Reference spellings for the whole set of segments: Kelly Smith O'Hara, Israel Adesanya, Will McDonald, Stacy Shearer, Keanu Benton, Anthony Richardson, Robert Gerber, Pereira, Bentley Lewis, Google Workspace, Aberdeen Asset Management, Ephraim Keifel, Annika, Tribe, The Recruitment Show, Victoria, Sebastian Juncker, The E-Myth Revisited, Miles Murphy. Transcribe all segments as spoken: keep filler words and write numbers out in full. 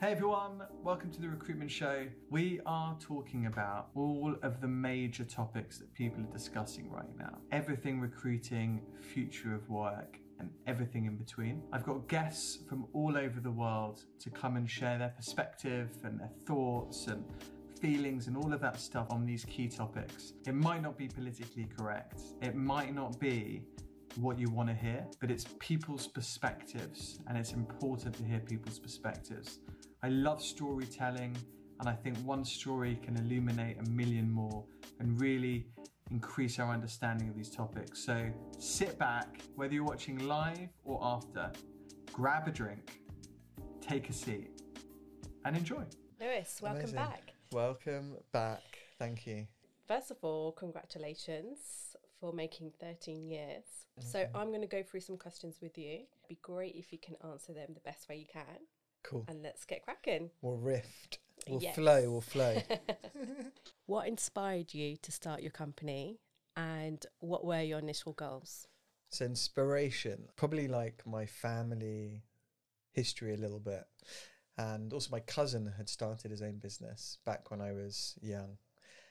Hey everyone, welcome to The Recruitment Show. We are talking about all of the major topics that people are discussing right now. Everything recruiting, future of work, and everything in between. I've got guests from all over the world to come and share their perspective and their thoughts and feelings and all of that stuff on these key topics. It might not be politically correct. It might not be what you want to hear, but it's people's perspectives, and it's important to hear people's perspectives. I love storytelling, and I think one story can illuminate a million more and really increase our understanding of these topics. So sit back, whether you're watching live or after, grab a drink, take a seat, and enjoy. Lewis, welcome Amazing. back. Welcome back. Thank you. First of all, congratulations for making thirteen years. Okay. So I'm going to go through some questions with you. It'd be great if you can answer them the best way you can. Cool. And let's get cracking. We'll rift. We'll yes. flow. We'll flow. What inspired you to start your company, and what were your initial goals? So inspiration, probably like my family history a little bit. And also my cousin had started his own business back when I was young.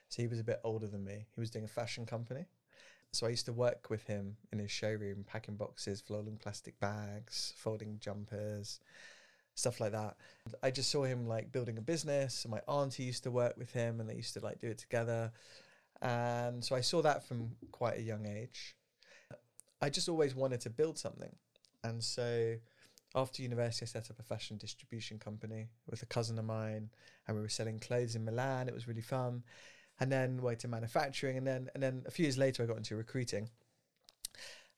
So he was a bit older than me. He was doing a fashion company. So I used to work with him in his showroom, packing boxes, folding plastic bags, folding jumpers, stuff like that. I just saw him like building a business. My auntie used to work with him, and they used to like do it together. And so I saw that from quite a young age. I just always wanted to build something. And so after university, I set up a fashion distribution company with a cousin of mine, and we were selling clothes in Milan. It was really fun. And then way to manufacturing, and then and then a few years later I got into recruiting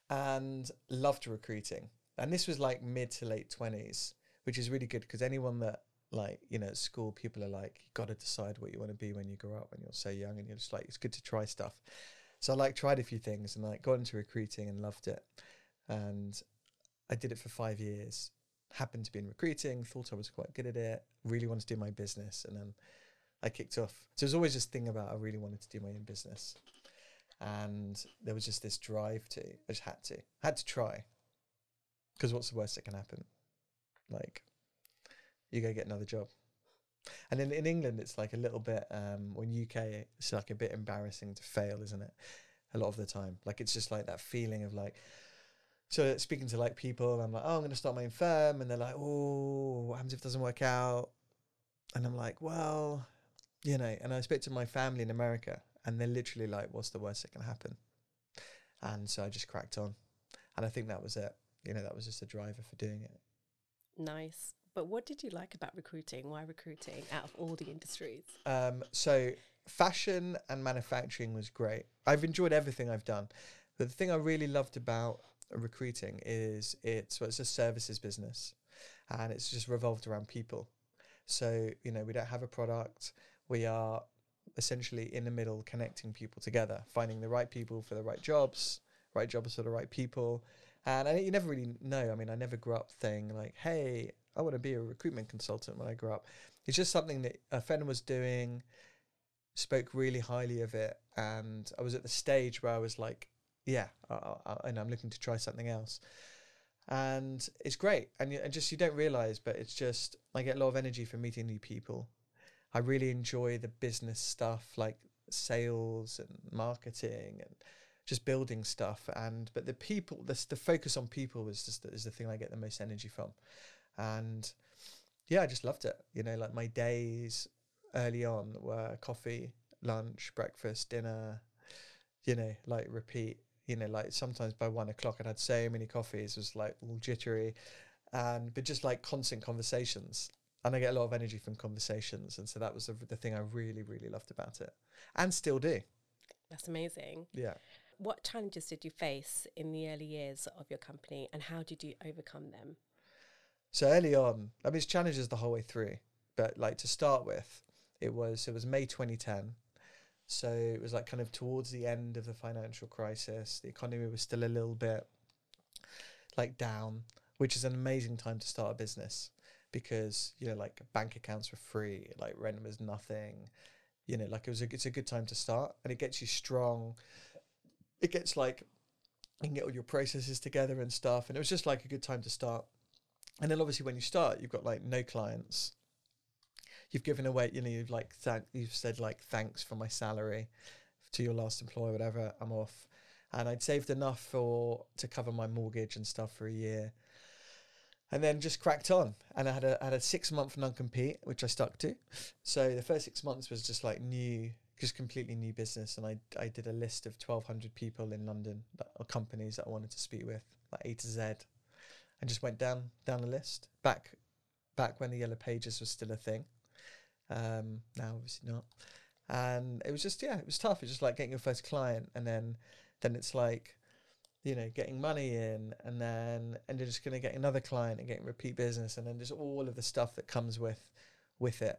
and loved recruiting. And this was like mid to late twenties, which is really good, because anyone that like, you know, at school people are like, you got to decide what you want to be when you grow up, when you're so young, and you're just like, it's good to try stuff. So I like tried a few things and like got into recruiting and loved it. And I did it for five years, happened to be in recruiting, thought I was quite good at it, really wanted to do my business, and then I kicked off. So there's always this thing about I really wanted to do my own business. And there was just this drive to, I just had to, I had to try. Because what's the worst that can happen? Like, you go get another job. And in, in England, it's like a little bit, um, or in U K, it's like a bit embarrassing to fail, isn't it? A lot of the time. Like, it's just like that feeling of like, so speaking to like people, I'm like, oh, I'm going to start my own firm. And they're like, oh, what happens if it doesn't work out? And I'm like, well, you know, and I spoke to my family in America, and they're literally like, what's the worst that can happen? And so I just cracked on. And I think that was it. You know, that was just a driver for doing it. Nice. But what did you like about recruiting? Why recruiting out of all the industries? Um, so fashion and manufacturing was great. I've enjoyed everything I've done. But the thing I really loved about recruiting is it's, well, it's a services business, and it's just revolved around people. So, you know, we don't have a product. We are essentially in the middle, connecting people together, finding the right people for the right jobs, right jobs for the right people. And I, you never really know. I mean, I never grew up saying like, hey, I want to be a recruitment consultant when I grow up. It's just something that a friend was doing, spoke really highly of it. And I was at the stage where I was like, yeah, I, I, and I'm looking to try something else. And it's great. And, and just, you don't realize, but it's just, I get a lot of energy from meeting new people. I really enjoy the business stuff, like sales and marketing and just building stuff. And, but the people, the, the focus on people is just, is the thing I get the most energy from. And yeah, I just loved it. You know, like my days early on were coffee, lunch, breakfast, dinner, you know, like repeat. You know, like sometimes by one o'clock I'd had so many coffees, it was like all jittery, and but just like constant conversations. And I get a lot of energy from conversations, and so that was the, the thing I really, really loved about it, and still do. That's amazing. Yeah. What challenges did you face in the early years of your company, and how did you overcome them? So early on, I mean, it's challenges the whole way through, but like to start with, it was it was May twenty ten. So it was like kind of towards the end of the financial crisis. The economy was still a little bit like down, which is an amazing time to start a business, because, you know, like bank accounts were free, like rent was nothing, you know, like it was a, it's a good time to start, and it gets you strong. It gets like, you can get all your processes together and stuff. And it was just like a good time to start. And then obviously when you start, you've got like no clients, you've given away, you know, you've like th- you've said like thanks for my salary to your last employer, whatever. I'm off, and I'd saved enough for to cover my mortgage and stuff for a year, and then just cracked on. And I had a I had a six month non compete, which I stuck to. So the first six months was just like new. Just completely new business, and I I did a list of twelve hundred people in London that, or companies that I wanted to speak with, like A to Z, and just went down down the list. Back back when the Yellow Pages was still a thing, um, now obviously not. And it was just yeah, it was tough. It's just like getting your first client, and then then it's like, you know, getting money in, and then and you're just gonna get another client and getting repeat business, and then there's all of the stuff that comes with with it.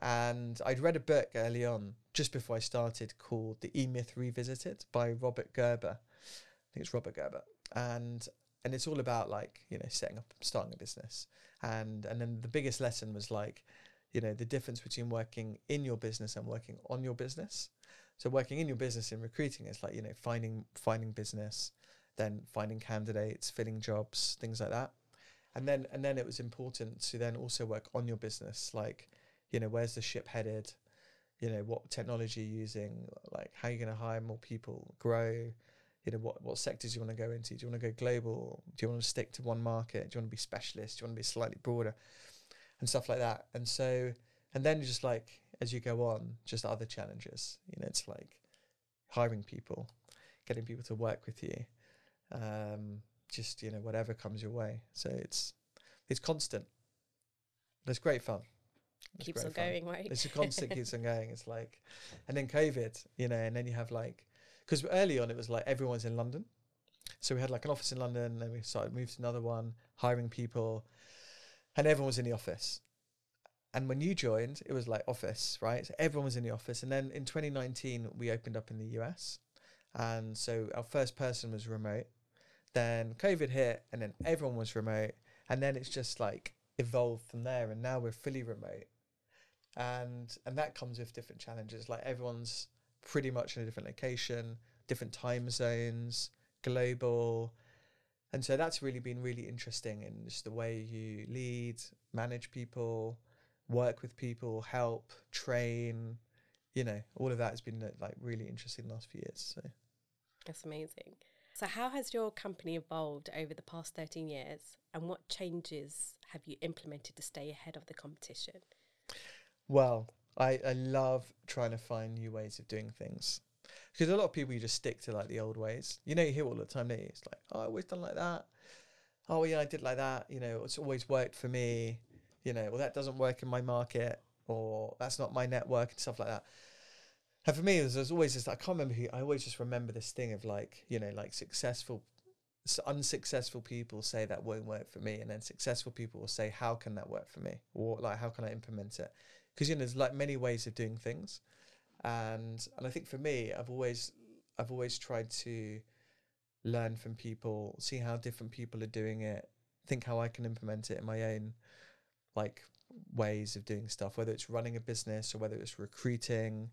And I'd read a book early on, just before I started, called The E-Myth Revisited by Robert Gerber. I think it's Robert Gerber. And and it's all about, like, you know, setting up, starting a business. And and then the biggest lesson was, like, you know, the difference between working in your business and working on your business. So working in your business in recruiting is like, you know, finding finding business, then finding candidates, filling jobs, things like that. And then and then it was important to then also work on your business, like, you know, where's the ship headed? You know, what technology you're using? Like, how are you going to hire more people? Grow? You know, what, what sectors do you want to go into? Do you want to go global? Do you want to stick to one market? Do you want to be specialist? Do you want to be slightly broader? And stuff like that. And so, and then just like, as you go on, just other challenges. You know, it's like hiring people, getting people to work with you. Um, just, you know, whatever comes your way. So it's, it's constant. It's great fun. It's keeps on fun. going, right? It's a constant keeps on going. It's like, and then COVID, you know, and then you have like, because early on it was like everyone's in London. So we had like an office in London, and then we started moved to another one, hiring people, and everyone was in the office. And when you joined, it was like office, right? So everyone was in the office. And then in twenty nineteen, we opened up in the U S. And so our first person was remote. Then COVID hit, and then everyone was remote. And then it's just like evolved from there. And now we're fully remote. And and that comes with different challenges. Like, everyone's pretty much in a different location, different time zones, global. And so that's really been really interesting in just the way you lead, manage people, work with people, help, train, you know, all of that has been like really interesting the last few years. So that's amazing. So how has your company evolved over the past thirteen years, and what changes have you implemented to stay ahead of the competition? Well, I, I love trying to find new ways of doing things, because a lot of people, you just stick to like the old ways. You know, you hear all the time, don't you? It's like, oh, I always done like that. Oh, yeah, I did like that. You know, it's always worked for me. You know, well, that doesn't work in my market, or that's not my network and stuff like that. And for me, there's, there's always this, I can't remember who, I always just remember this thing of like, you know, like successful, unsuccessful people say that won't work for me. And then successful people will say, how can that work for me? Or like, how can I implement it? Because, you know, there's like many ways of doing things, and and I think for me, I've always I've always tried to learn from people, see how different people are doing it, think how I can implement it in my own like ways of doing stuff, whether it's running a business or whether it's recruiting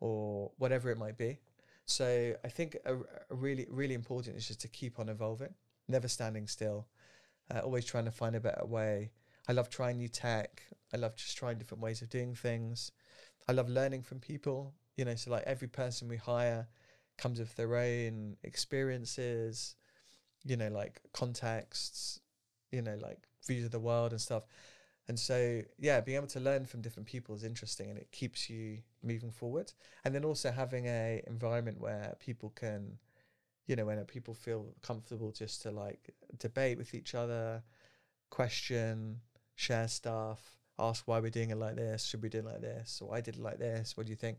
or whatever it might be. So I think a, a really really important is just to keep on evolving, never standing still, uh, always trying to find a better way. I love trying new tech. I love just trying different ways of doing things. I love learning from people, you know, so like every person we hire comes with their own experiences, you know, like contexts, you know, like views of the world and stuff. And so, yeah, being able to learn from different people is interesting, and it keeps you moving forward. And then also having a environment where people can, you know, when people feel comfortable just to like debate with each other, question, share stuff, ask why we're doing it like this, should we do it like this, or I did it like this, what do you think?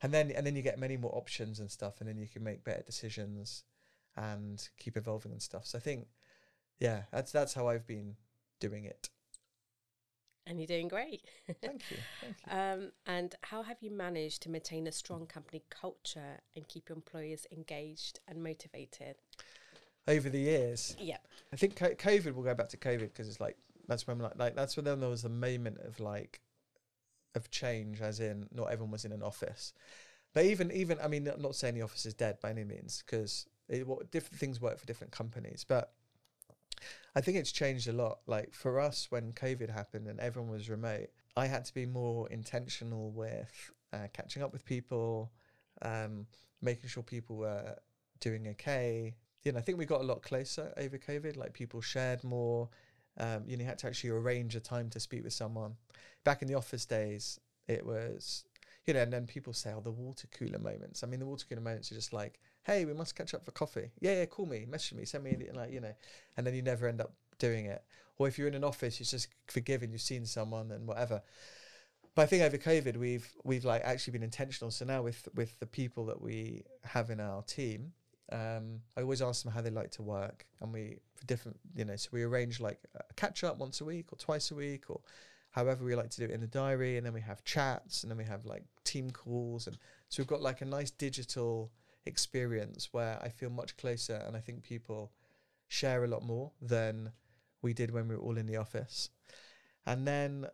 And then and then you get many more options and stuff, and then you can make better decisions and keep evolving and stuff. So I think, yeah, that's that's how I've been doing it. And you're doing great. Thank you. Thank you. Um, and how have you managed to maintain a strong company culture and keep your employees engaged and motivated? Over the years, yeah, I think COVID. We'll go back to COVID, because it's like that's when like, like that's when there was a moment of like of change, as in not everyone was in an office. But even even I mean, I'm not saying the office is dead by any means, because what different things work for different companies. But I think it's changed a lot. Like for us, when COVID happened and everyone was remote, I had to be more intentional with uh, catching up with people, um, making sure people were doing okay. You know, I think we got a lot closer over COVID. Like people shared more. Um, you know, you had to actually arrange a time to speak with someone. Back in the office days, it was, you know, and then people say, oh, the water cooler moments. I mean, the water cooler moments are just like, hey, we must catch up for coffee. Yeah, yeah, call me, message me, send me, like, you know, and then you never end up doing it. Or if you're in an office, it's just forgiven, you've seen someone and whatever. But I think over COVID, we've, we've like actually been intentional. So now with, with the people that we have in our team, Um, I always ask them how they like to work, and we for different, you know, so we arrange like a catch up once a week or twice a week or however we like to do it in the diary. And then we have chats, and then we have like team calls. And so we've got like a nice digital experience where I feel much closer. And I think people share a lot more than we did when we were all in the office. And then,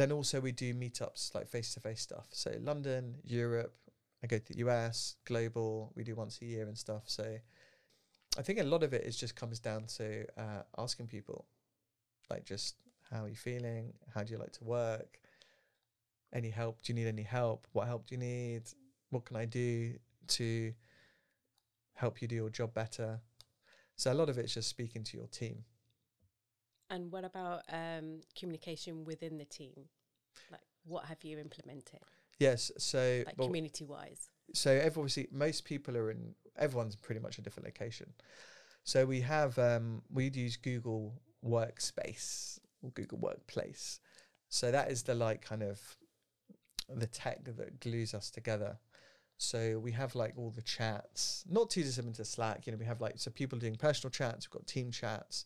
then also we do meetups, like face to face stuff. So London, Europe, I go to the U S, global, we do once a year and stuff. So I think a lot of it is just comes down to uh, asking people, like just how are you feeling? How do you like to work? Any help? Do you need any help? What help do you need? What can I do to help you do your job better? So a lot of it's just speaking to your team. And what about um, communication within the team? Like what have you implemented? Yes, so... Like well, community-wise. So, obviously, most people are in... Everyone's pretty much a different location. So, we have... Um, we'd use Google Workspace or Google Workplace. So, that is the, like, kind of... the tech that glues us together. So, we have, like, all the chats. Not too dissimilar to Slack. You know, we have, like... So, people doing personal chats. We've got team chats.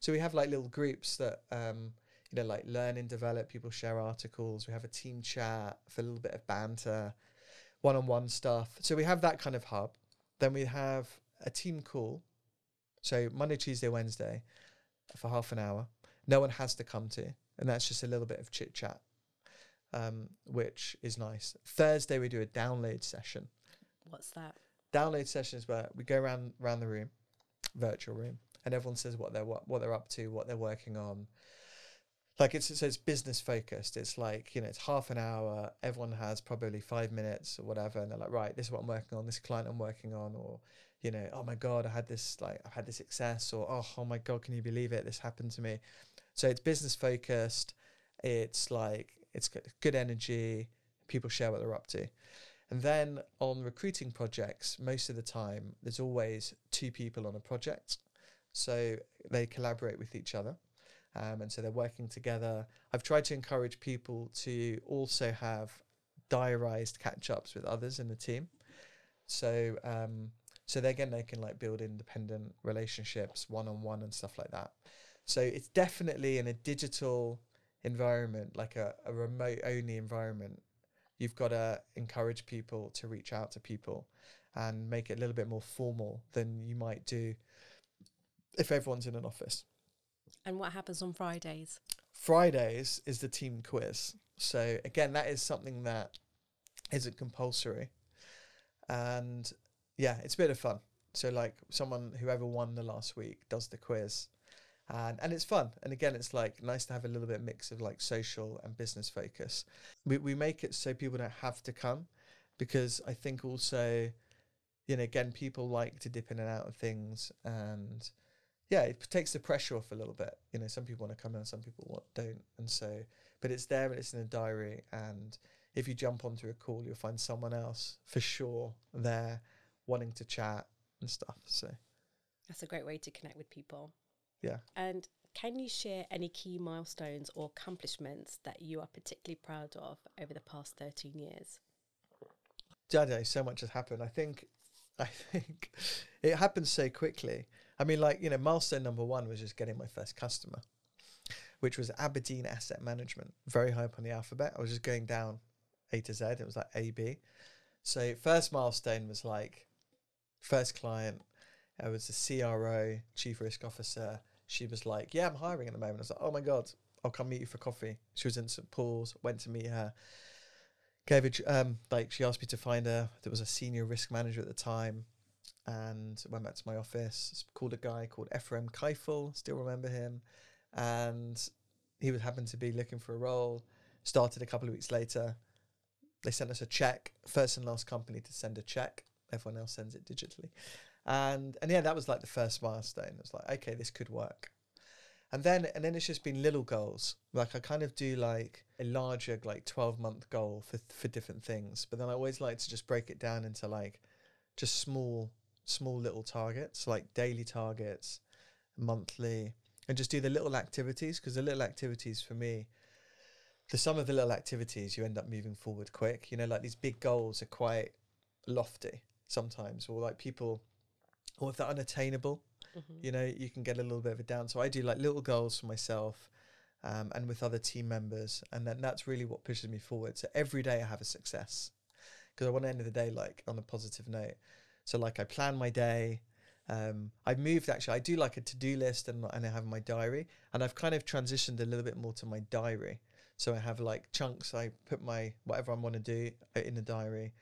So, we have, like, little groups that... Um, you know, like learn and develop, people share articles. We have a team chat for a little bit of banter, one-on-one stuff. So we have that kind of hub. Then we have a team call. So Monday, Tuesday, Wednesday for half an hour. No one has to come to, and that's just a little bit of chit chat, um, which is nice. Thursday, we do a download session. What's that? Download sessions where we go around, around the room, virtual room, and everyone says what they're, what, what they're up to, what they're working on. Like it's, so it's business focused. It's like, you know, it's half an hour. Everyone has probably five minutes or whatever. And they're like, right, this is what I'm working on. This client I'm working on. Or, you know, oh my God, I had this, like I've had this success, or, oh, oh my God, can you believe it? This happened to me. So it's business focused. It's like, it's good energy. People share what they're up to. And then on recruiting projects, most of the time, there's always two people on a project. So they collaborate with each other. Um, and so they're working together. I've tried to encourage people to also have diarised catch-ups with others in the team. So um, so they, again, they can like build independent relationships, one-on-one and stuff like that. So it's definitely in a digital environment, like a, a remote-only environment, you've got to encourage people to reach out to people and make it a little bit more formal than you might do if everyone's in an office. And what happens on Fridays? Fridays is the team quiz. So again, that is something that isn't compulsory. And yeah, it's a bit of fun. So like someone, whoever won the last week does the quiz. And and it's fun. And again, it's like nice to have a little bit of mix of like social and business focus. We we make it so people don't have to come, because I think also, you know, again, people like to dip in and out of things, and yeah, it takes the pressure off a little bit. You know, some people want to come in, some people don't. And so, but it's there and it's in a diary. And if you jump onto a call, you'll find someone else for sure there wanting to chat and stuff. So that's a great way to connect with people. Yeah. And can you share any key milestones or accomplishments that you are particularly proud of over the past thirteen years? Jada, so much has happened. I think, I think it happened so quickly. I mean, like, you know, milestone number one was just getting my first customer, which was Aberdeen Asset Management, very high up on the alphabet. I was just going down A to Z. It was like A, B. So first milestone was like first client. I was the C R O, Chief Risk Officer. She was like, yeah, I'm hiring at the moment. I was like, oh my God, I'll come meet you for coffee. She was in Saint Paul's, went to meet her. Gave her, um, like, she asked me to find her. There was a senior risk manager at the time. and went back to my office, called a guy called Ephraim Keifel, still remember him, and he would happen to be looking for a role, started a couple of weeks later. They sent us a check, first and last company to send a check. Everyone else sends it digitally. And and yeah, that was like the first milestone. It was like, okay, this could work. And then and then it's just been little goals. Like I kind of do like a larger like twelve month goal for for different things. But then I always like to just break it down into like just small, small little targets, like daily targets, monthly, and just do the little activities, because the little activities for me, the sum of the little activities, you end up moving forward quick. You know, like these big goals are quite lofty sometimes, or like people, or if they're unattainable, mm-hmm. you know, you can get a little bit of a down. So I do like little goals for myself um, and with other team members. And then that's really what pushes me forward. So every day I have a success, because I want to end the day like on a positive note. So like I plan my day. Um, I've moved actually, I do like a to-do list and, and I have my diary, and I've kind of transitioned a little bit more to my diary. So I have like chunks, I put my, whatever I want to do in the diary.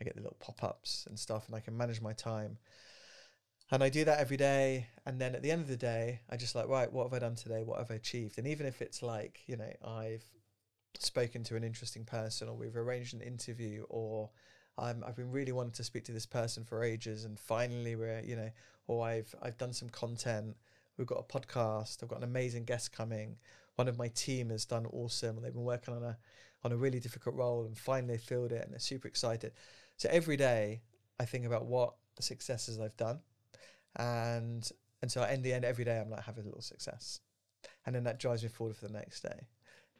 I get the little pop-ups and stuff, and I can manage my time. And I do that every day. And then at the end of the day, I just like, right, what have I done today? What have I achieved? And even if it's like, you know, I've spoken to an interesting person, or we've arranged an interview, or um, I've been really wanting to speak to this person for ages, and finally we're, you know, or I've, I've done some content. We've got a podcast. I've got an amazing guest coming. One of my team has done awesome, and they've been working on a, on a really difficult role, and finally they filled it, and they're super excited. So every day I think about what successes I've done. And and so in the end, every day I'm like having a little success. And then that drives me forward for the next day.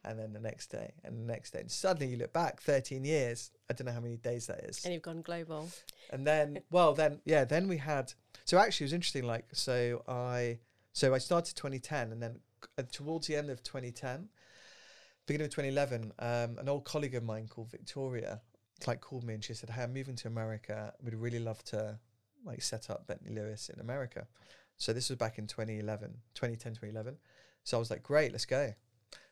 And then the next day and the next day. And suddenly you look back thirteen years. I don't know how many days that is. And you've gone global. And then, well, then, yeah, then we had, so actually it was interesting. Like, so I, so I started twenty ten, and then towards the end of twenty ten, beginning of twenty eleven, um, an old colleague of mine called Victoria, like called me, and she said, hey, I'm moving to America. We'd really love to like set up Bentley Lewis in America. So this was back in twenty eleven, twenty ten, twenty eleven. So I was like, great, let's go.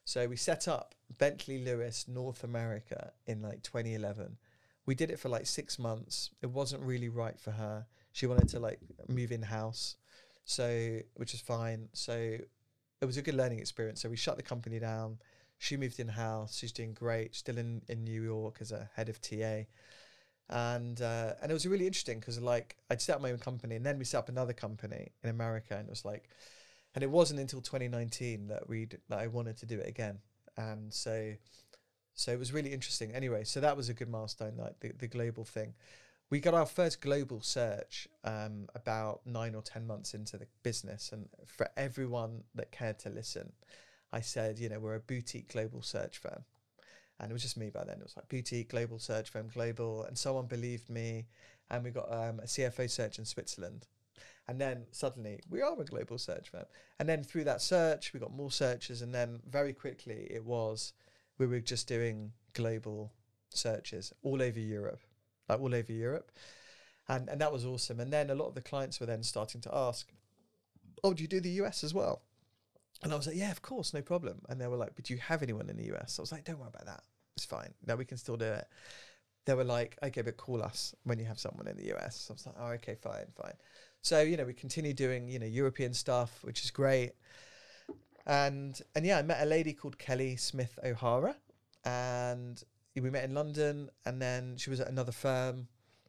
So we set up Bentley Lewis North America in like twenty eleven. We did it for like six months. It wasn't really right for her. She wanted to like move in house, so which is fine. So it was a good learning experience. So we shut the company down. She moved in house. She's doing great. Still in, in New York as a head of T A. And uh, and it was really interesting, because like I'd set up my own company, and then we set up another company in America, and it was like, and it wasn't until twenty nineteen that we'd that I wanted to do it again. And so so it was really interesting. Anyway, so that was a good milestone, like the, the global thing. We got our first global search um, about nine or ten months into the business, and for everyone that cared to listen, I said, you know, we're a boutique global search firm. And it was just me by then. It was like boutique, global search firm, global. And someone believed me. And we got um, a C F O search in Switzerland. And then suddenly we are a global search firm. And then through that search, we got more searches. And then very quickly it was, we were just doing global searches all over Europe, like all over Europe. And, and that was awesome. And then a lot of the clients were then starting to ask, oh, do you do the U S as well? And I was like, yeah, of course, no problem. And they were like, but do you have anyone in the U S? I was like, don't worry about that. It's fine. No, we can still do it. They were like, okay, but call us when you have someone in the U S. I was like, oh, okay, fine, fine. So, you know, we continue doing, you know, European stuff, which is great. And, and yeah, I met a lady called Kelly Smith O'Hara. And we met in London. And then she was at another firm.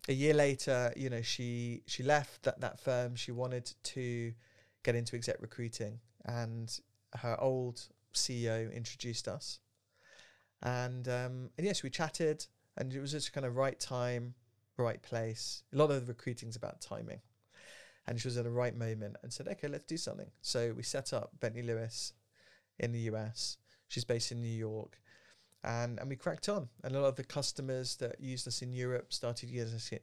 A year later, you know, she, she left that, that firm. She wanted to get into exec recruiting. And her old C E O introduced us, and um, and yes, we chatted, and it was just kind of right time, right place. A lot of the recruiting's about timing, and she was at the right moment and said, "Okay, let's do something." So we set up Bentley Lewis in the U S. She's based in New York, and and we cracked on. And a lot of the customers that used us in Europe started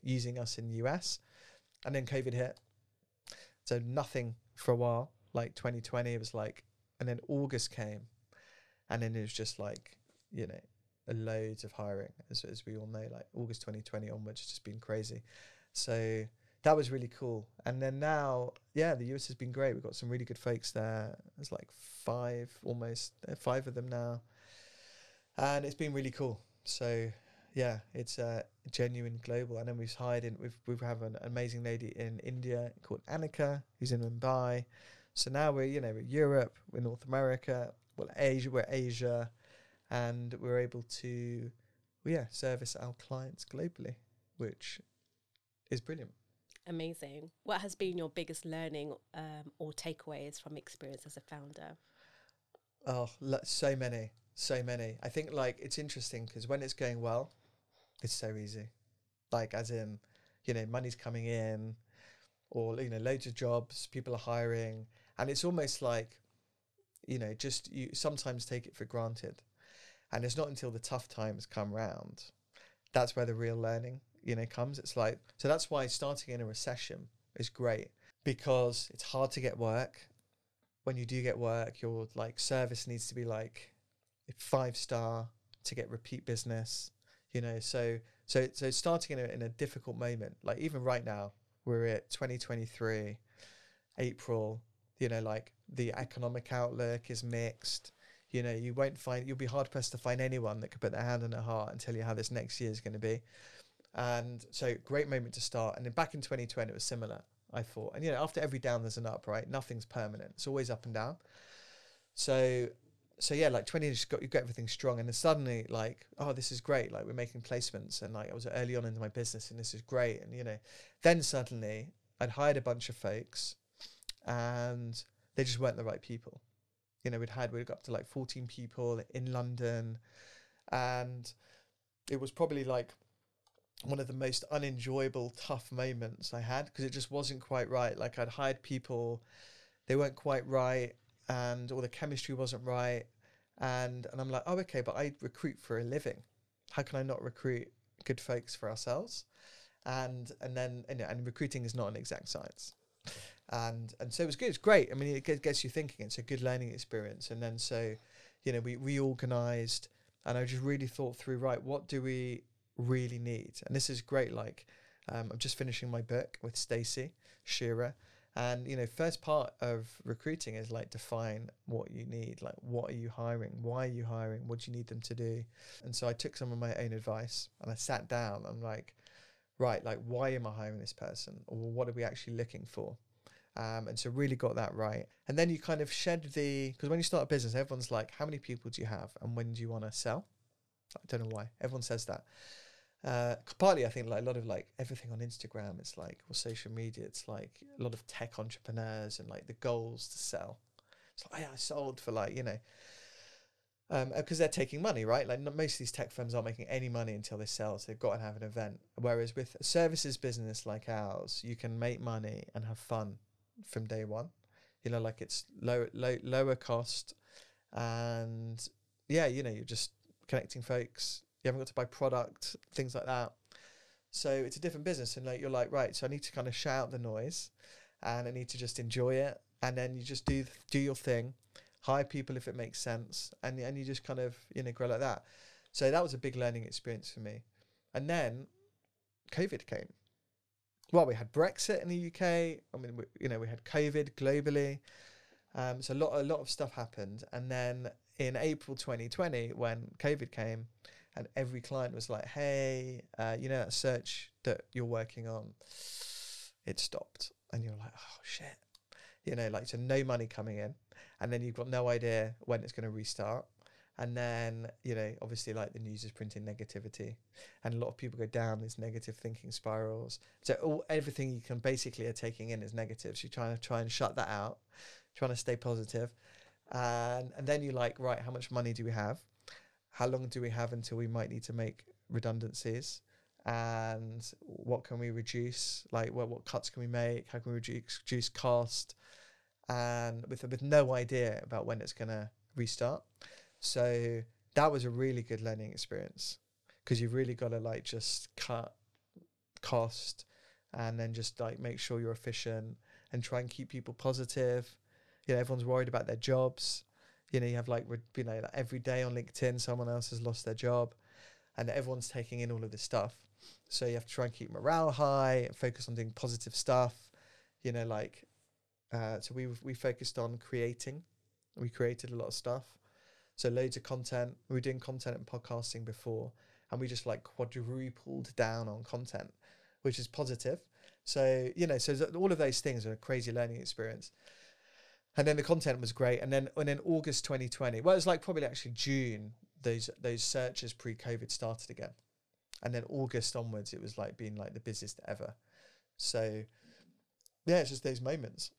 using us in the U S, and then COVID hit, so nothing for a while. Like twenty twenty, it was like, and then August came, and then it was just like, you know, loads of hiring, as, as we all know, like August twenty twenty onwards, it's just been crazy. So that was really cool. And then now, yeah, the U S has been great. We've got some really good folks there. There's like five, almost five of them now, and it's been really cool. So yeah, it's uh, genuine global. And then we've hired in, we've, we have an amazing lady in India called Annika, who's in Mumbai. So now we're, you know, we're Europe, we're North America, well, Asia, we're Asia, and we're able to, yeah, service our clients globally, which is brilliant. Amazing. What has been your biggest learning um, or takeaways from experience as a founder? Oh, lo- so many, so many. I think, like, it's interesting because when it's going well, it's so easy. Like, as in, you know, money's coming in, or, you know, loads of jobs, people are hiring. And it's almost like, you know, just you sometimes take it for granted. And it's not until the tough times come round, that's where the real learning, you know, comes. It's like, so that's why starting in a recession is great, because it's hard to get work. When you do get work, your, like, service needs to be like five star to get repeat business, you know. So so so starting in a, in a difficult moment, like even right now, we're at twenty twenty-three, April, you know, like the economic outlook is mixed. You know, you won't find, you'll be hard pressed to find anyone that could put their hand on their heart and tell you how this next year is going to be. And so, great moment to start. And then back in twenty twenty, it was similar, I thought. And, you know, after every down, there's an up, right? Nothing's permanent. It's always up and down. So, so yeah, like twenty, you just got, you got everything strong. And then suddenly, like, oh, this is great. Like, we're making placements. And, like, I was early on into my business and this is great. And, you know, then suddenly I'd hired a bunch of folks and they just weren't the right people. You know, we'd had, we'd got up to like fourteen people in London, and it was probably like one of the most unenjoyable, tough moments I had, because it just wasn't quite right. Like, I'd hired people, they weren't quite right, and all the chemistry wasn't right. And, and I'm like, oh, okay, but I recruit for a living. How can I not recruit good folks for ourselves? And, and then, you know, and recruiting is not an exact science. And and so it was good. It's great. I mean, it gets you thinking. It's a good learning experience. And then so, you know, we reorganized, and I just really thought through, right, what do we really need? And this is great. Like, um, I'm just finishing my book with Stacy Shearer. And, you know, first part of recruiting is like, define what you need. Like, what are you hiring? Why are you hiring? What do you need them to do? And so I took some of my own advice and I sat down. I'm like, right, like, why am I hiring this person? Or what are we actually looking for? Um, and so really got that right. And then you kind of shed the, because when you start a business, everyone's like, how many people do you have? And when do you want to sell? I don't know why everyone says that. Uh, partly, I think, like a lot of like everything on Instagram, it's like, or social media, it's like a lot of tech entrepreneurs and like the goals to sell. It's like, oh, yeah, I sold for like, you know, because um, they're taking money, right? Like not, most of these tech firms aren't making any money until they sell, so they've got to have an event. Whereas with a services business like ours, you can make money and have fun from day one, you know, like it's low, low, lower cost, and yeah, you know, you're just connecting folks. You haven't got to buy product, things like that. So it's a different business, and like you're like, right, so I need to kind of shut out the noise, and I need to just enjoy it, and then you just do do your thing, hire people if it makes sense, and and you just kind of, you know, grow like that. So that was a big learning experience for me. And then COVID came. Well, we had Brexit in the U K. I mean, we, you know, we had COVID globally. Um, so a lot, a lot of stuff happened. And then in April twenty twenty, when COVID came, and every client was like, "Hey, uh, you know that search that you're working on, it stopped," and you're like, "Oh shit," you know, like so no money coming in, and then you've got no idea when it's going to restart. And then, you know, obviously like the news is printing negativity, and a lot of people go down these negative thinking spirals. So all, everything you can basically are taking in is negative. So you're trying to try and shut that out, trying to stay positive. And, and then you're like, right, how much money do we have? How long do we have until we might need to make redundancies? And what can we reduce? Like what, what cuts can we make? How can we reduce, reduce cost? And with, with no idea about when it's going to restart. So that was a really good learning experience, because you've really got to like just cut cost and then just like make sure you're efficient and try and keep people positive. You know, everyone's worried about their jobs. You know, you have like, you know, like every day on LinkedIn, someone else has lost their job, and everyone's taking in all of this stuff. So you have to try and keep morale high and focus on doing positive stuff. You know, like, uh, so we we focused on creating. We created a lot of stuff. So loads of content. We were doing content and podcasting before, and we just like quadrupled down on content, which is positive. So, you know, so all of those things are a crazy learning experience. And then the content was great. And then and then August twenty twenty, well, it was like probably actually June, those those searches pre-COVID started again. And then August onwards, it was like being like the busiest ever. So yeah, it's just those moments.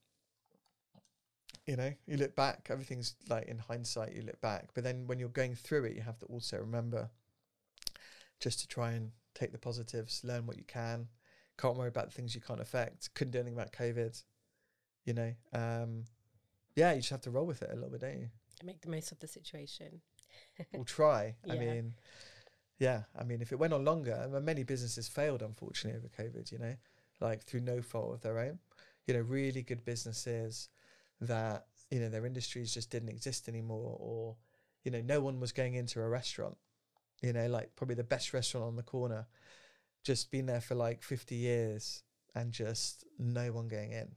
You know, you look back, everything's like in hindsight, you look back. But then when you're going through it, you have to also remember just to try and take the positives, learn what you can. Can't worry about the things you can't affect. Couldn't do anything about COVID, you know. Um, yeah, you just have to roll with it a little bit, don't you? Make the most of the situation. We'll try. Yeah. I mean, yeah. I mean, if it went on longer, many businesses failed, unfortunately, over COVID, you know, like through no fault of their own. You know, really good businesses that, you know, their industries just didn't exist anymore, or, you know, no one was going into a restaurant, you know, like probably the best restaurant on the corner, just been there for like fifty years and just no one going in.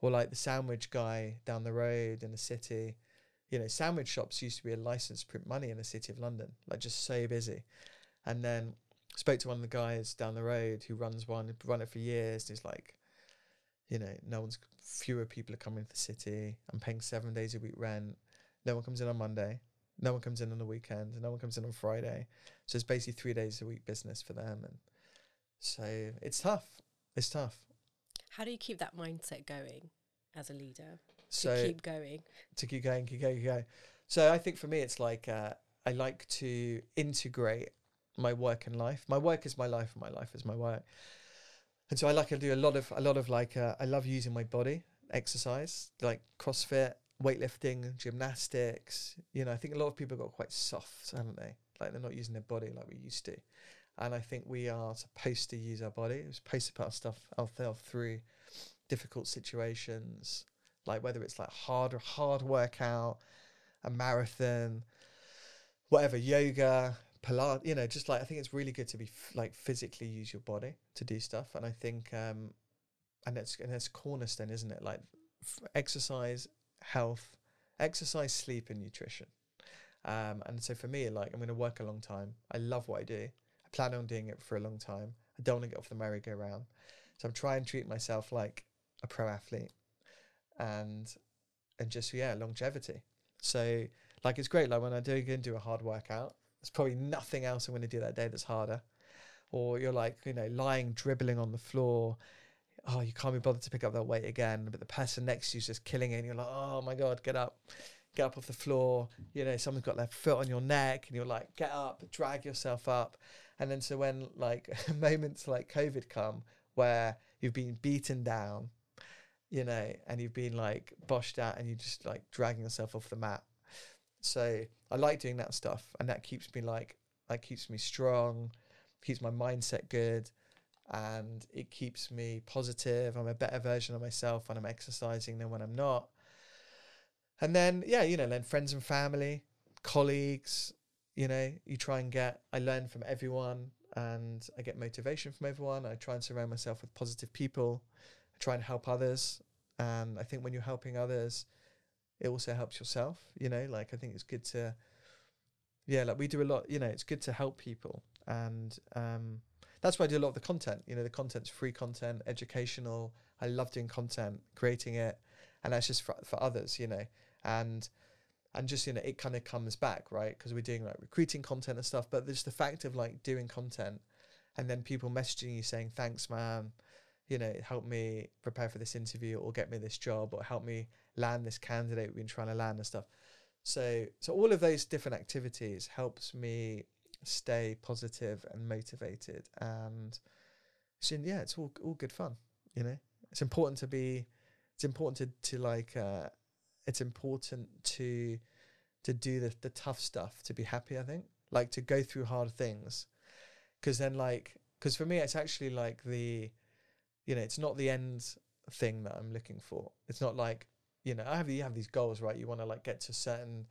Or like the sandwich guy down the road in the city. You know, sandwich shops used to be a license to print money in the city of London, like just so busy. And then spoke to one of the guys down the road who runs one, run it for years. And he's like, you know, no one's, fewer people are coming to the city. I'm paying seven days a week rent. No one comes in on Monday. No one comes in on the weekend. No one comes in on Friday. So it's basically three days a week business for them. And so it's tough. It's tough. How do you keep that mindset going as a leader? So to keep going. To keep going, keep going, keep going. So I think for me, it's like uh, I like to integrate my work and life. My work is my life, and my life is my work. And so I like to do a lot of a lot of like uh, I love using my body, exercise like CrossFit, weightlifting, gymnastics. You know, I think a lot of people got quite soft, haven't they? Like they're not using their body like we used to. And I think we are supposed to use our body. We're supposed to put our stuff ourselves through difficult situations, like whether it's like hard or hard workout, a marathon, whatever, yoga, Pilates, you know, just like I think it's really good to be f- like physically use your body to do stuff. And I think, um, and that's and that's cornerstone, isn't it? Like f- exercise, health, exercise, sleep, and nutrition. Um, and so for me, like I'm going to work a long time. I love what I do. Plan on doing it for a long time. I don't want to get off the merry-go-round. So I'm trying to treat myself like a pro athlete and and just, yeah, longevity. So, like, it's great. Like, when I do go and do a hard workout, there's probably nothing else I'm going to do that day that's harder. Or you're, like, you know, lying, dribbling on the floor. Oh, you can't be bothered to pick up that weight again. But the person next to you is just killing it. And you're like, oh, my God, get up. Get up off the floor. You know, someone's got their foot on your neck. And you're like, get up, drag yourself up. And then so when like moments like COVID come where you've been beaten down, you know, and you've been like boshed out and you're just like dragging yourself off the mat. So I like doing that stuff. And that keeps me like, that keeps me strong, keeps my mindset good. And it keeps me positive. I'm a better version of myself when I'm exercising than when I'm not. And then, yeah, you know, then friends and family, colleagues, you know, you try and get, I learn from everyone and I get motivation from everyone. I try and surround myself with positive people. I try and help others. And I think when you're helping others, it also helps yourself, you know, like I think it's good to, yeah, like we do a lot, you know, it's good to help people. And um, that's why I do a lot of the content, you know, the content's free content, educational. I love doing content, creating it. And that's just for, for others, you know, and And just, you know, it kind of comes back, right? Because we're doing like recruiting content and stuff. But there's the fact of like doing content and then people messaging you saying, thanks, man, you know, it helped me prepare for this interview or get me this job or help me land this candidate we've been trying to land and stuff. So so all of those different activities helps me stay positive and motivated. And so, yeah, it's all all good fun. You know, it's important to be it's important to, to like uh it's important to to do the, the tough stuff to be happy, I think, like to go through hard things, because then like because for me it's actually like the, you know, it's not the end thing that I'm looking for. It's not like, you know, I have you have these goals, right? You want to like get to certain,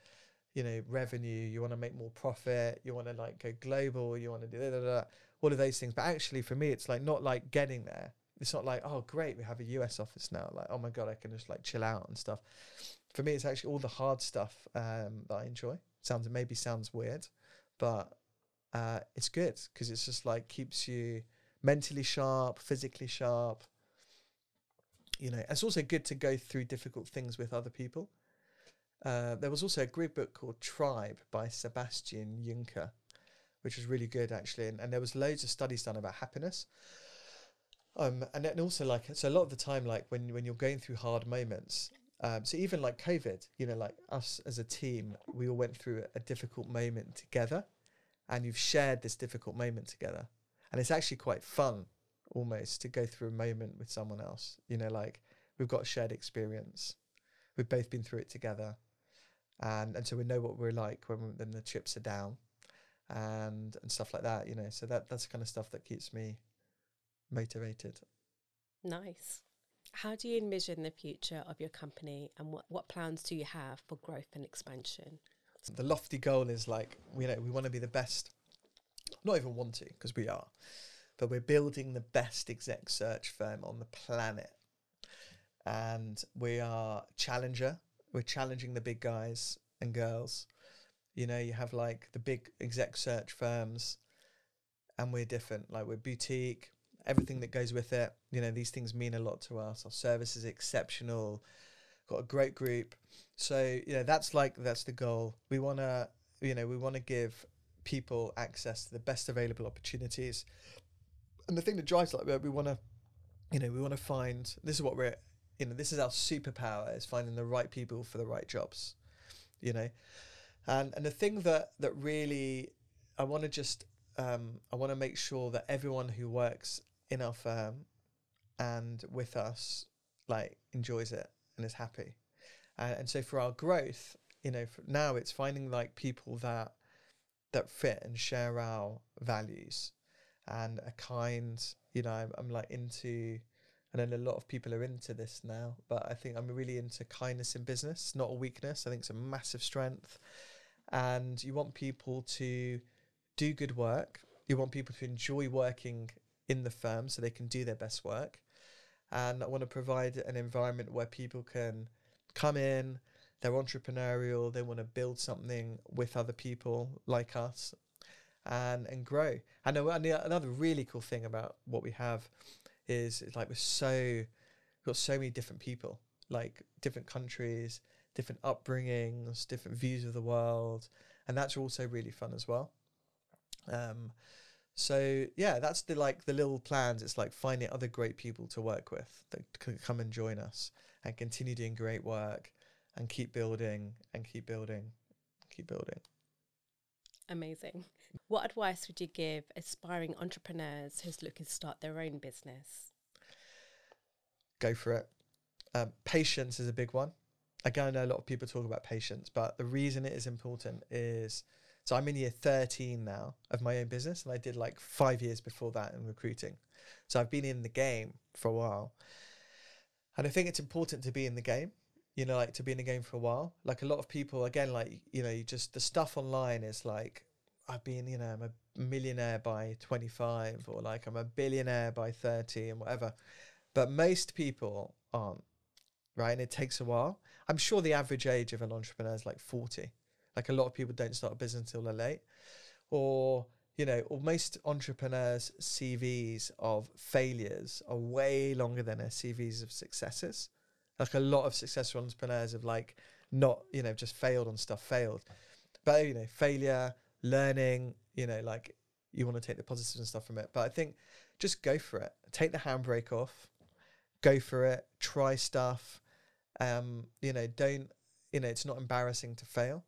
you know, revenue, you want to make more profit, you want to like go global, you want to do da, da, da, all of those things. But actually for me it's like not like getting there. It's not like, oh great, we have a U S office now, like oh my God, I can just like chill out and stuff. For me, it's actually all the hard stuff um, that I enjoy. Sounds maybe sounds weird, but uh, it's good because it's just like keeps you mentally sharp, physically sharp. You know, it's also good to go through difficult things with other people. Uh, there was also a great book called Tribe by Sebastian Juncker, which was really good actually. And, and there was loads of studies done about happiness. Um, and then also like, so a lot of the time, like when, when you're going through hard moments, um, so even like COVID, you know, like us as a team, we all went through a, a difficult moment together, and you've shared this difficult moment together. And it's actually quite fun almost to go through a moment with someone else. You know, like we've got a shared experience. We've both been through it together. And and so we know what we're like when, we, when the chips are down, and and stuff like that, you know. So that that's the kind of stuff that keeps me motivated. Nice. How do you envision the future of your company, and what, what plans do you have for growth and expansion? The lofty goal is like, you know, we want to be the best. Not even want to, because we are, but we're building the best exec search firm on the planet, and we are challenger. We're challenging the big guys and girls. You know, you have like the big exec search firms, and we're different. Like we're boutique, everything that goes with it. You know, these things mean a lot to us. Our service is exceptional. Got a great group. So, you know, that's like, that's the goal. We want to, you know, we want to give people access to the best available opportunities. And the thing that drives like we want to, you know, we want to find, this is what we're, you know, this is our superpower, is finding the right people for the right jobs, you know. And and the thing that, that really, I want to just, um, I want to make sure that everyone who works in our firm and with us, like, enjoys it and is happy. Uh, and so for our growth, you know, for now it's finding, like, people that that fit and share our values and are kind, you know, I'm, I'm like, into... And then a lot of people are into this now, but I think I'm really into kindness in business, not a weakness. I think it's a massive strength. And you want people to do good work. You want people to enjoy working in the firm so they can do their best work. And I want to provide an environment where people can come in, they're entrepreneurial, they want to build something with other people like us and, and grow. And another really cool thing about what we have is it's like we're so we've got so many different people, like different countries, different upbringings, different views of the world, and that's also really fun as well. Um, so yeah, that's the like the little plans. It's like finding other great people to work with that can come and join us and continue doing great work and keep building and keep building, keep building. Amazing. What advice would you give aspiring entrepreneurs who's looking to start their own business? Go for it. Um, patience is a big one. Again, I know a lot of people talk about patience, but the reason it is important is, so I'm in year thirteen now of my own business, and I did like five years before that in recruiting. So I've been in the game for a while. And I think it's important to be in the game. You know, like to be in the game for a while. Like a lot of people, again, like, you know, you just, the stuff online is like, I've been, you know, I'm a millionaire by twenty-five, or like I'm a billionaire by thirty and whatever. But most people aren't, right? And it takes a while. I'm sure the average age of an entrepreneur is like forty. Like a lot of people don't start a business until they're late. Or, you know, or most entrepreneurs' C Vs of failures are way longer than their C Vs of successes. Like a lot of successful entrepreneurs have like not, you know, just failed on stuff, failed. But, you know, failure, learning, you know, like you want to take the positives and stuff from it. But I think just go for it. Take the handbrake off. Go for it. Try stuff. Um, you know, don't, you know, it's not embarrassing to fail.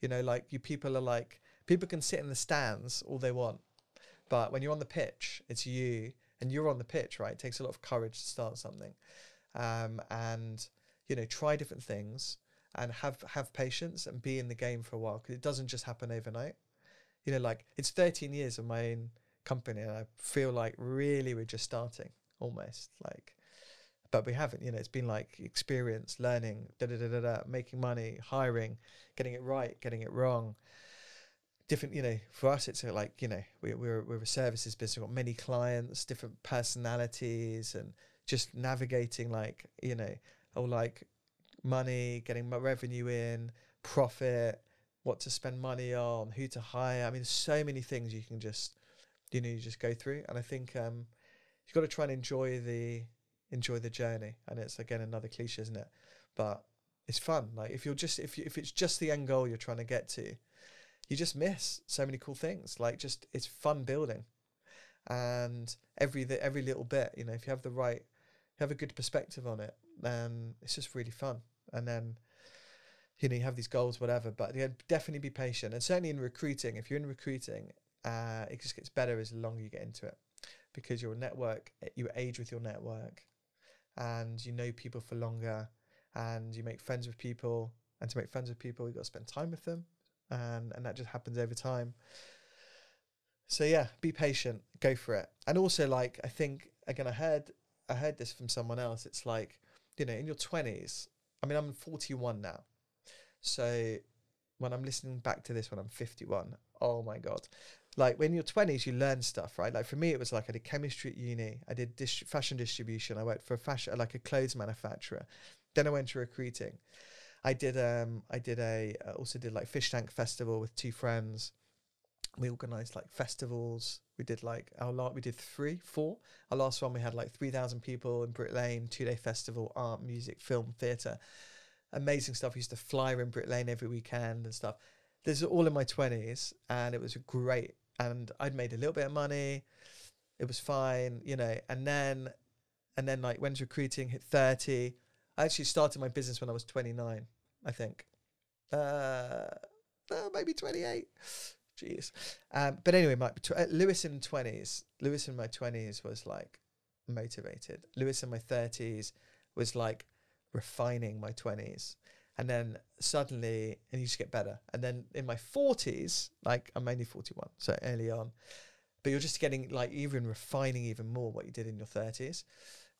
You know, like you people are like, people can sit in the stands all they want. But when you're on the pitch, it's you and you're on the pitch, right? It takes a lot of courage to start something. Um, and, you know, try different things and have, have patience and be in the game for a while, because it doesn't just happen overnight. You know, like it's thirteen years of my own company, and I feel like really we're just starting almost like, but we haven't, you know, it's been like experience, learning, da da da da da, making money, hiring, getting it right, getting it wrong. Different, you know, for us, it's like, you know, we, we're, we're a services business, we've got many clients, different personalities, and just navigating like, you know, or like money, getting revenue in, profit, what to spend money on, who to hire. I mean, so many things you can just, you know, you just go through. And I think um, you've got to try and enjoy the enjoy the journey. And it's, again, another cliche, isn't it? But it's fun. Like if you're just if you, if it's just the end goal you're trying to get to, you just miss so many cool things. Like just it's fun building, and every the, every little bit. You know, if you have the right, you have a good perspective on it, then it's just really fun. And then, you know, you have these goals, whatever. But yeah, definitely be patient, and certainly in recruiting. If you're in recruiting, uh, it just gets better as long as you get into it, because your network, you age with your network, and you know people for longer. And you make friends with people, and to make friends with people, you've got to spend time with them, and and that just happens over time. So yeah, be patient, go for it. And also, like, I think, again, I heard I heard this from someone else. It's like, you know, in your twenties, I mean, I'm forty-one now, so when I'm listening back to this when I'm fifty-one, oh my God, like when you're twenties, you learn stuff, right? Like for me, it was like I did chemistry at uni, I did dis- fashion distribution, I worked for a fashion, like a clothes manufacturer. Then I went to recruiting. I did um I did a I also did like fish tank festival with two friends. We organised like festivals. We did like our lot. We did three, four. Our last one we had like three thousand people in Brick Lane. Two day festival, art, music, film, theatre, amazing stuff. We used to fly in Brick Lane every weekend and stuff. This is all in my twenties, and it was great. And I'd made a little bit of money. It was fine, you know. And then, and then like went to recruiting, hit thirty. I actually started my business when I was twenty-nine, I think. Uh, oh, maybe twenty-eight. Jeez. Um, but anyway, my, tw- Lewis in twenties, Lewis in my twenties was like motivated. Lewis in my thirties was like refining my twenties. And then suddenly, and you just get better. And then in my forties, like I'm only forty-one, so early on. But you're just getting like even refining even more what you did in your thirties.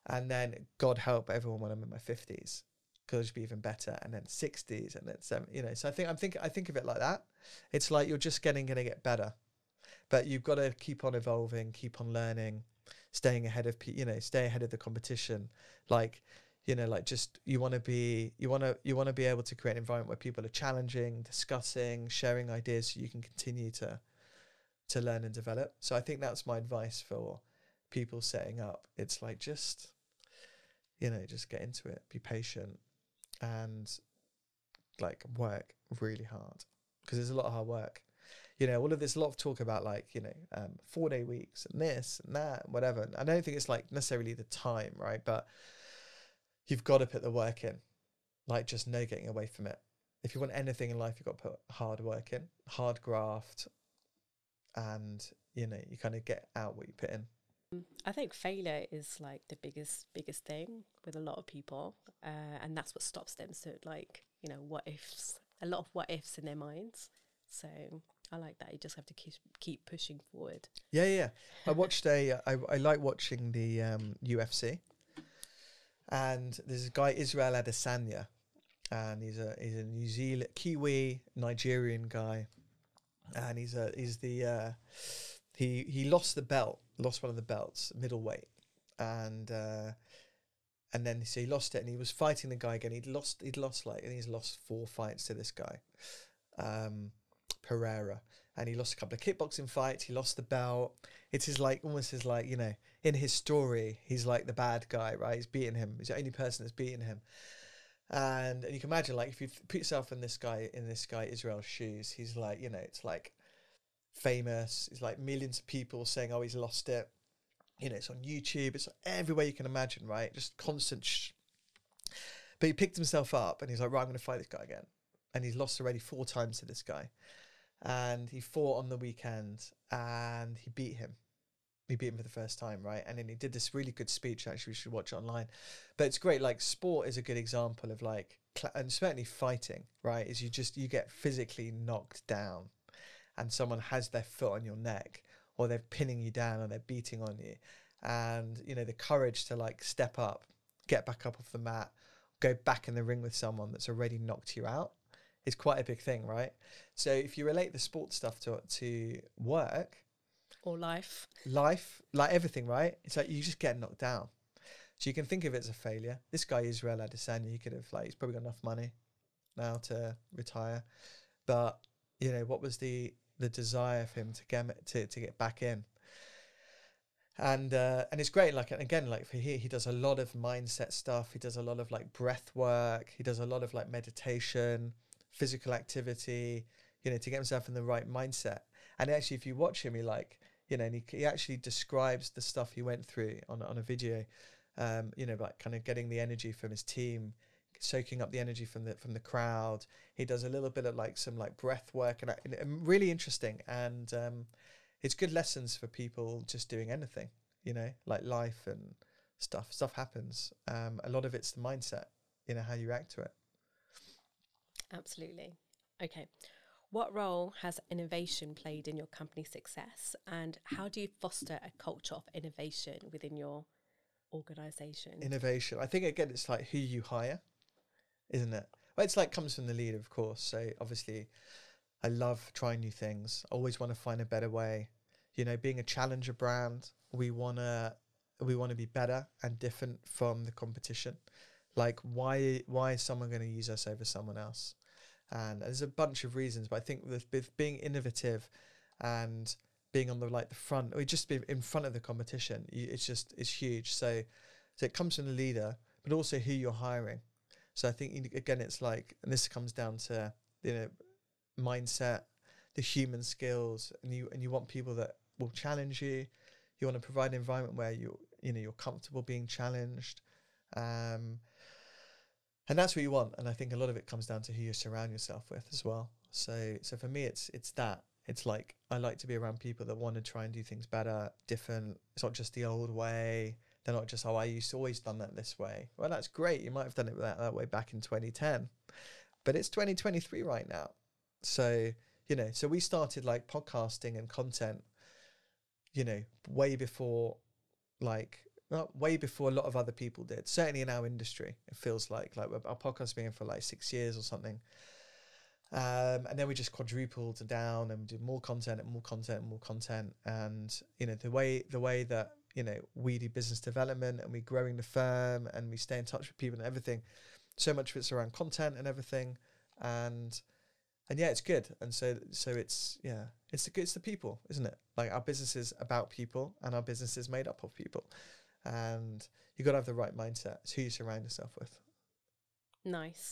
And then, God help everyone when I'm in my fifties, because it'll be even better. And then sixties, and then seven, you know. So I think I'm think I think of it like that. It's like you're just getting going to get better, but you've got to keep on evolving, keep on learning, staying ahead of you know, stay ahead of the competition. Like, you know, like just you want to be you want to you want to be able to create an environment where people are challenging, discussing, sharing ideas, so you can continue to to learn and develop. So I think that's my advice for people setting up. It's like just. You know, just get into it, be patient, and like work really hard, because there's a lot of hard work. You know, all of this, a lot of talk about like, you know, um, four day weeks and this and that, and whatever. And I don't think it's like necessarily the time, right? But you've got to put the work in, like just no getting away from it. If you want anything in life, you've got to put hard work in, hard graft, and, you know, you kind of get out what you put in. I think failure is like the biggest, biggest thing with a lot of people, uh, and that's what stops them. So like, you know, what ifs, a lot of what ifs in their minds. So I like that. You just have to keep keep pushing forward. Yeah, yeah. I watched a, I, I like watching the um, U F C, and there's a guy, Israel Adesanya, and he's a, he's a New Zealand, Kiwi, Nigerian guy. And he's a, he's the, uh, he, he lost the belt. Lost one of the belts, middleweight, and uh, and then so he lost it, and he was fighting the guy again. He'd lost, he'd lost like, I think he's lost four fights to this guy, um, Pereira, and he lost a couple of kickboxing fights. He lost the belt. It's his like almost his like you know in his story, he's like the bad guy, right? He's beating him. He's the only person that's beating him, and, and you can imagine like if you put yourself in this guy in this guy Israel's shoes, he's like you know it's like. Famous, it's like millions of people saying, oh, he's lost it, you know, it's on YouTube, it's everywhere you can imagine, right? Just constant shh. But he picked himself up and he's like, right, I'm gonna fight this guy again, and he's lost already four times to this guy, and he fought on the weekend and he beat him he beat him for the first time, right? And then he did this really good speech, actually we should watch it online, but it's great. Like sport is a good example of like, and certainly fighting, right, is you just you get physically knocked down and someone has their foot on your neck, or they're pinning you down, or they're beating on you. And, you know, the courage to like step up, get back up off the mat, go back in the ring with someone that's already knocked you out is quite a big thing, right? So if you relate the sports stuff to to work. Or life. Life, like everything, right? It's like you just get knocked down. So you can think of it as a failure. This guy, Israel Adesanya, he could have like, he's probably got enough money now to retire. But you know, what was the the desire for him to get to, to get back in? And uh, and it's great. Like, again, like for here, he does a lot of mindset stuff. He does a lot of like breath work. He does a lot of like meditation, physical activity, you know, to get himself in the right mindset. And actually, if you watch him, he like, you know, and he, he actually describes the stuff he went through on, on a video, um, you know, like kind of getting the energy from his team, soaking up the energy from the from the crowd. He does a little bit of like some like breath work, and, and really interesting. And um, it's good lessons for people just doing anything, you know, like life and stuff. Stuff happens. Um, a lot of it's the mindset, you know, how you react to it. Absolutely. Okay. What role has innovation played in your company's success, and how do you foster a culture of innovation within your organisation? Innovation. I think, again, it's like who you hire, isn't it? Well, it's like comes from the leader, of course. So obviously I love trying new things. I always want to find a better way. You know, being a challenger brand, we want to we want to be better and different from the competition. Like, why, why is someone going to use us over someone else? And there's a bunch of reasons, but I think with being innovative and being on the like the front, or just be in front of the competition, you, it's just it's huge. So, so it comes from the leader, but also who you're hiring. So I think, again, it's like, and this comes down to, you know, mindset, the human skills, and you and you want people that will challenge you. You want to provide an environment where you you know you're comfortable being challenged. Um, And that's what you want. And I think a lot of it comes down to who you surround yourself with as well. So so for me, it's it's that. It's like, I like to be around people that want to try and do things better, different. It's not just the old way. They're not just, oh, I used to always done that this way. Well, that's great. You might have done it that, that way back in twenty ten. But it's twenty twenty-three right now. So, you know, so we started like podcasting and content, you know, way before like... Not way before a lot of other people did, certainly in our industry. It feels like like our podcast's been in for like six years or something, um and then we just quadrupled down and did more content and more content and more content. And you know, the way the way that, you know, we do business development and we're growing the firm and we stay in touch with people and everything, so much of it's around content and everything. And and yeah, it's good. And so so it's yeah it's the it's the people, isn't it? Like, our business is about people and our business is made up of people. And you've got to have the right mindset. It's who you surround yourself with. Nice.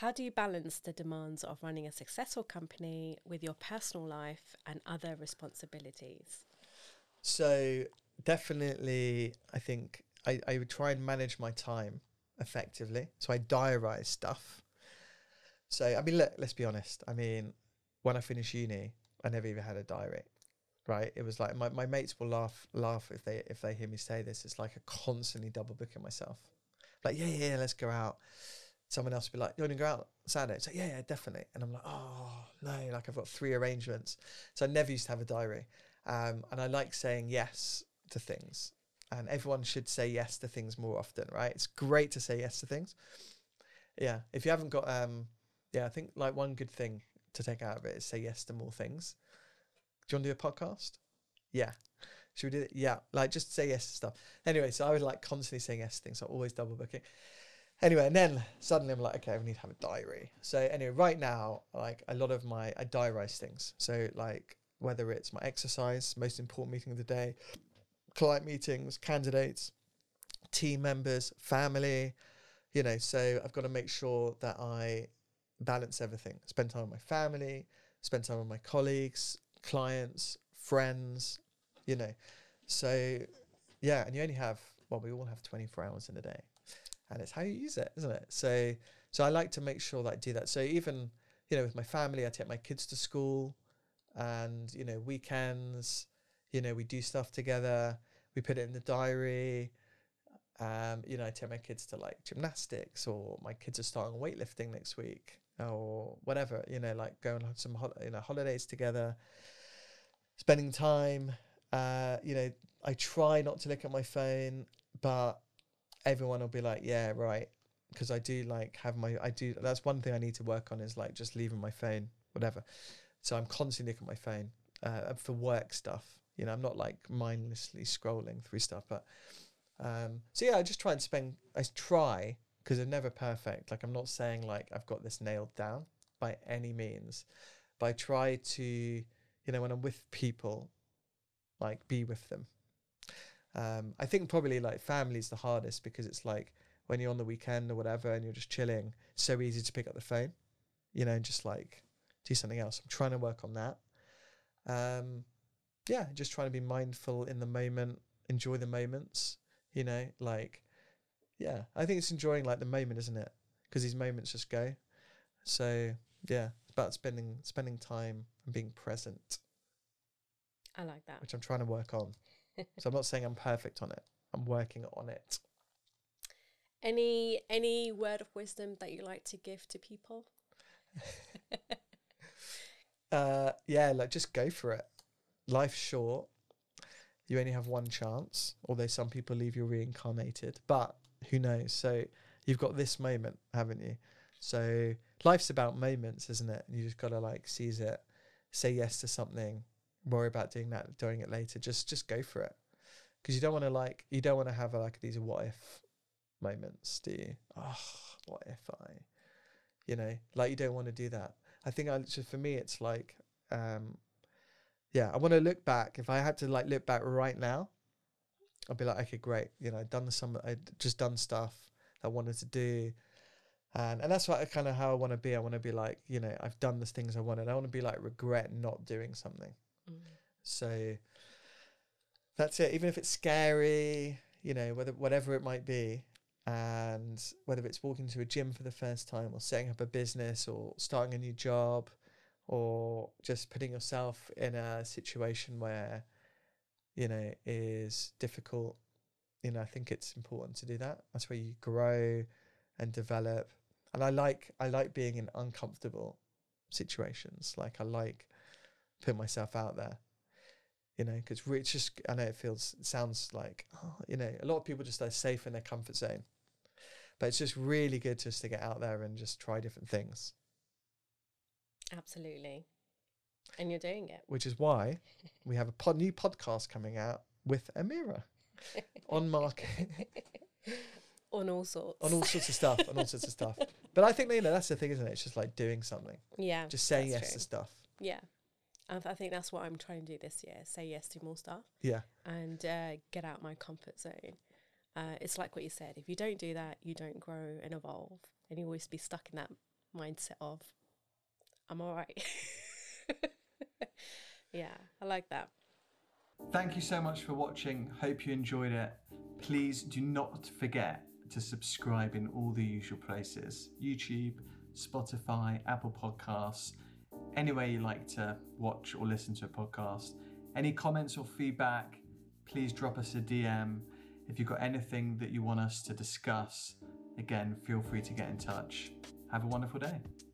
How do you balance the demands of running a successful company with your personal life and other responsibilities? So definitely, I think I, I would try and manage my time effectively. So I diarise stuff. So, I mean, look, let's be honest. I mean, when I finished uni, I never even had a diary. Right, it was like my, my mates will laugh laugh if they if they hear me say this. It's like I constantly double booking myself. Like, yeah, yeah, let's go out. Someone else will be like, you want to go out Saturday? It's like, yeah, yeah, definitely. And I'm like, oh no, like I've got three arrangements. So I never used to have a diary. Um, and I like saying yes to things. And everyone should say yes to things more often, right? It's great to say yes to things. Yeah, if you haven't got, um, yeah, I think like one good thing to take out of it is say yes to more things. Do you want to do a podcast? Yeah. Should we do it? Yeah. Like, just say yes to stuff. Anyway, so I was like constantly saying yes to things. So I'm always double booking. Anyway, and then suddenly I'm like, okay, we need to have a diary. So anyway, right now, like a lot of my, I diarize things. So like whether it's my exercise, most important meeting of the day, client meetings, candidates, team members, family, you know, so I've got to make sure that I balance everything. Spend time with my family, spend time with my colleagues, clients, friends, you know. So yeah, and you only have, well, we all have twenty-four hours in a day, and it's how you use it, isn't it? So so I like to make sure that I do that. So even, you know, with my family, I take my kids to school, and you know, weekends, you know, we do stuff together, we put it in the diary. Um you know, I take my kids to like gymnastics, or my kids are starting weightlifting next week or whatever, you know, like going on some hol- you know holidays together, spending time. Uh you know, I try not to look at my phone, but everyone will be like, yeah, right, because I do like have my I do that's one thing I need to work on, is like just leaving my phone, whatever. So I'm constantly looking at my phone uh for work stuff, you know. I'm not like mindlessly scrolling through stuff, but um so yeah, I just try and spend I try because they're never perfect. Like, I'm not saying like I've got this nailed down by any means, but I try to, you know, when I'm with people, like be with them. Um, I think probably like family's the hardest, because it's like when you're on the weekend or whatever and you're just chilling, it's so easy to pick up the phone, you know, and just like do something else. I'm trying to work on that. Um, yeah, just trying to be mindful in the moment, enjoy the moments, you know, like, yeah, I think it's enjoying like the moment, isn't it? Because these moments just go. So yeah, it's about spending spending time and being present. I like that. Which I'm trying to work on. So I'm not saying I'm perfect on it. I'm working on it. Any any word of wisdom that you like to give to people? uh, yeah, like just go for it. Life's short. You only have one chance. Although some people leave you reincarnated, but who knows? So you've got this moment, haven't you? So life's about moments, isn't it? And you just got to like seize it. Say yes to something. Worry about doing that, doing it later. Just just go for it, because you don't want to like you don't want to have like these what if moments, do you? Oh, what if I, you know, like you don't want to do that. I think I so for me it's like, um, yeah, I want to look back. If I had to like look back right now, I'd be like, okay, great, you know, I've done some, I just done stuff that I wanted to do, and and that's what I, kind of how I want to be. I want to be like, you know, I've done the things I wanted. I want to be like regret not doing something. So that's it. Even if it's scary, you know, whether whatever it might be, and whether it's walking to a gym for the first time or setting up a business or starting a new job or just putting yourself in a situation where, you know, is difficult, you know, I think it's important to do that. That's where you grow and develop. And I like I like being in uncomfortable situations. Like I like put myself out there, you know, because it's just, I know it feels, it sounds like, oh, you know, a lot of people just are safe in their comfort zone, but it's just really good just to get out there and just try different things. Absolutely. And you're doing it. Which is why we have a pod, new podcast coming out with Amira on market. On all sorts. On all sorts of stuff, on all sorts of stuff. But I think, you know, that's the thing, isn't it? It's just like doing something. Yeah. Just saying yes true. to stuff. Yeah. I think that's what I'm trying to do this year. Say yes to more stuff. Yeah. And uh, get out my comfort zone. Uh, it's like what you said. If you don't do that, you don't grow and evolve. And you always be stuck in that mindset of, I'm all right. Yeah, I like that. Thank you so much for watching. Hope you enjoyed it. Please do not forget to subscribe in all the usual places. YouTube, Spotify, Apple Podcasts, anywhere you like to watch or listen to a podcast. Any comments or feedback, please drop us a D M. If you've got anything that you want us to discuss, again, feel free to get in touch. Have a wonderful day.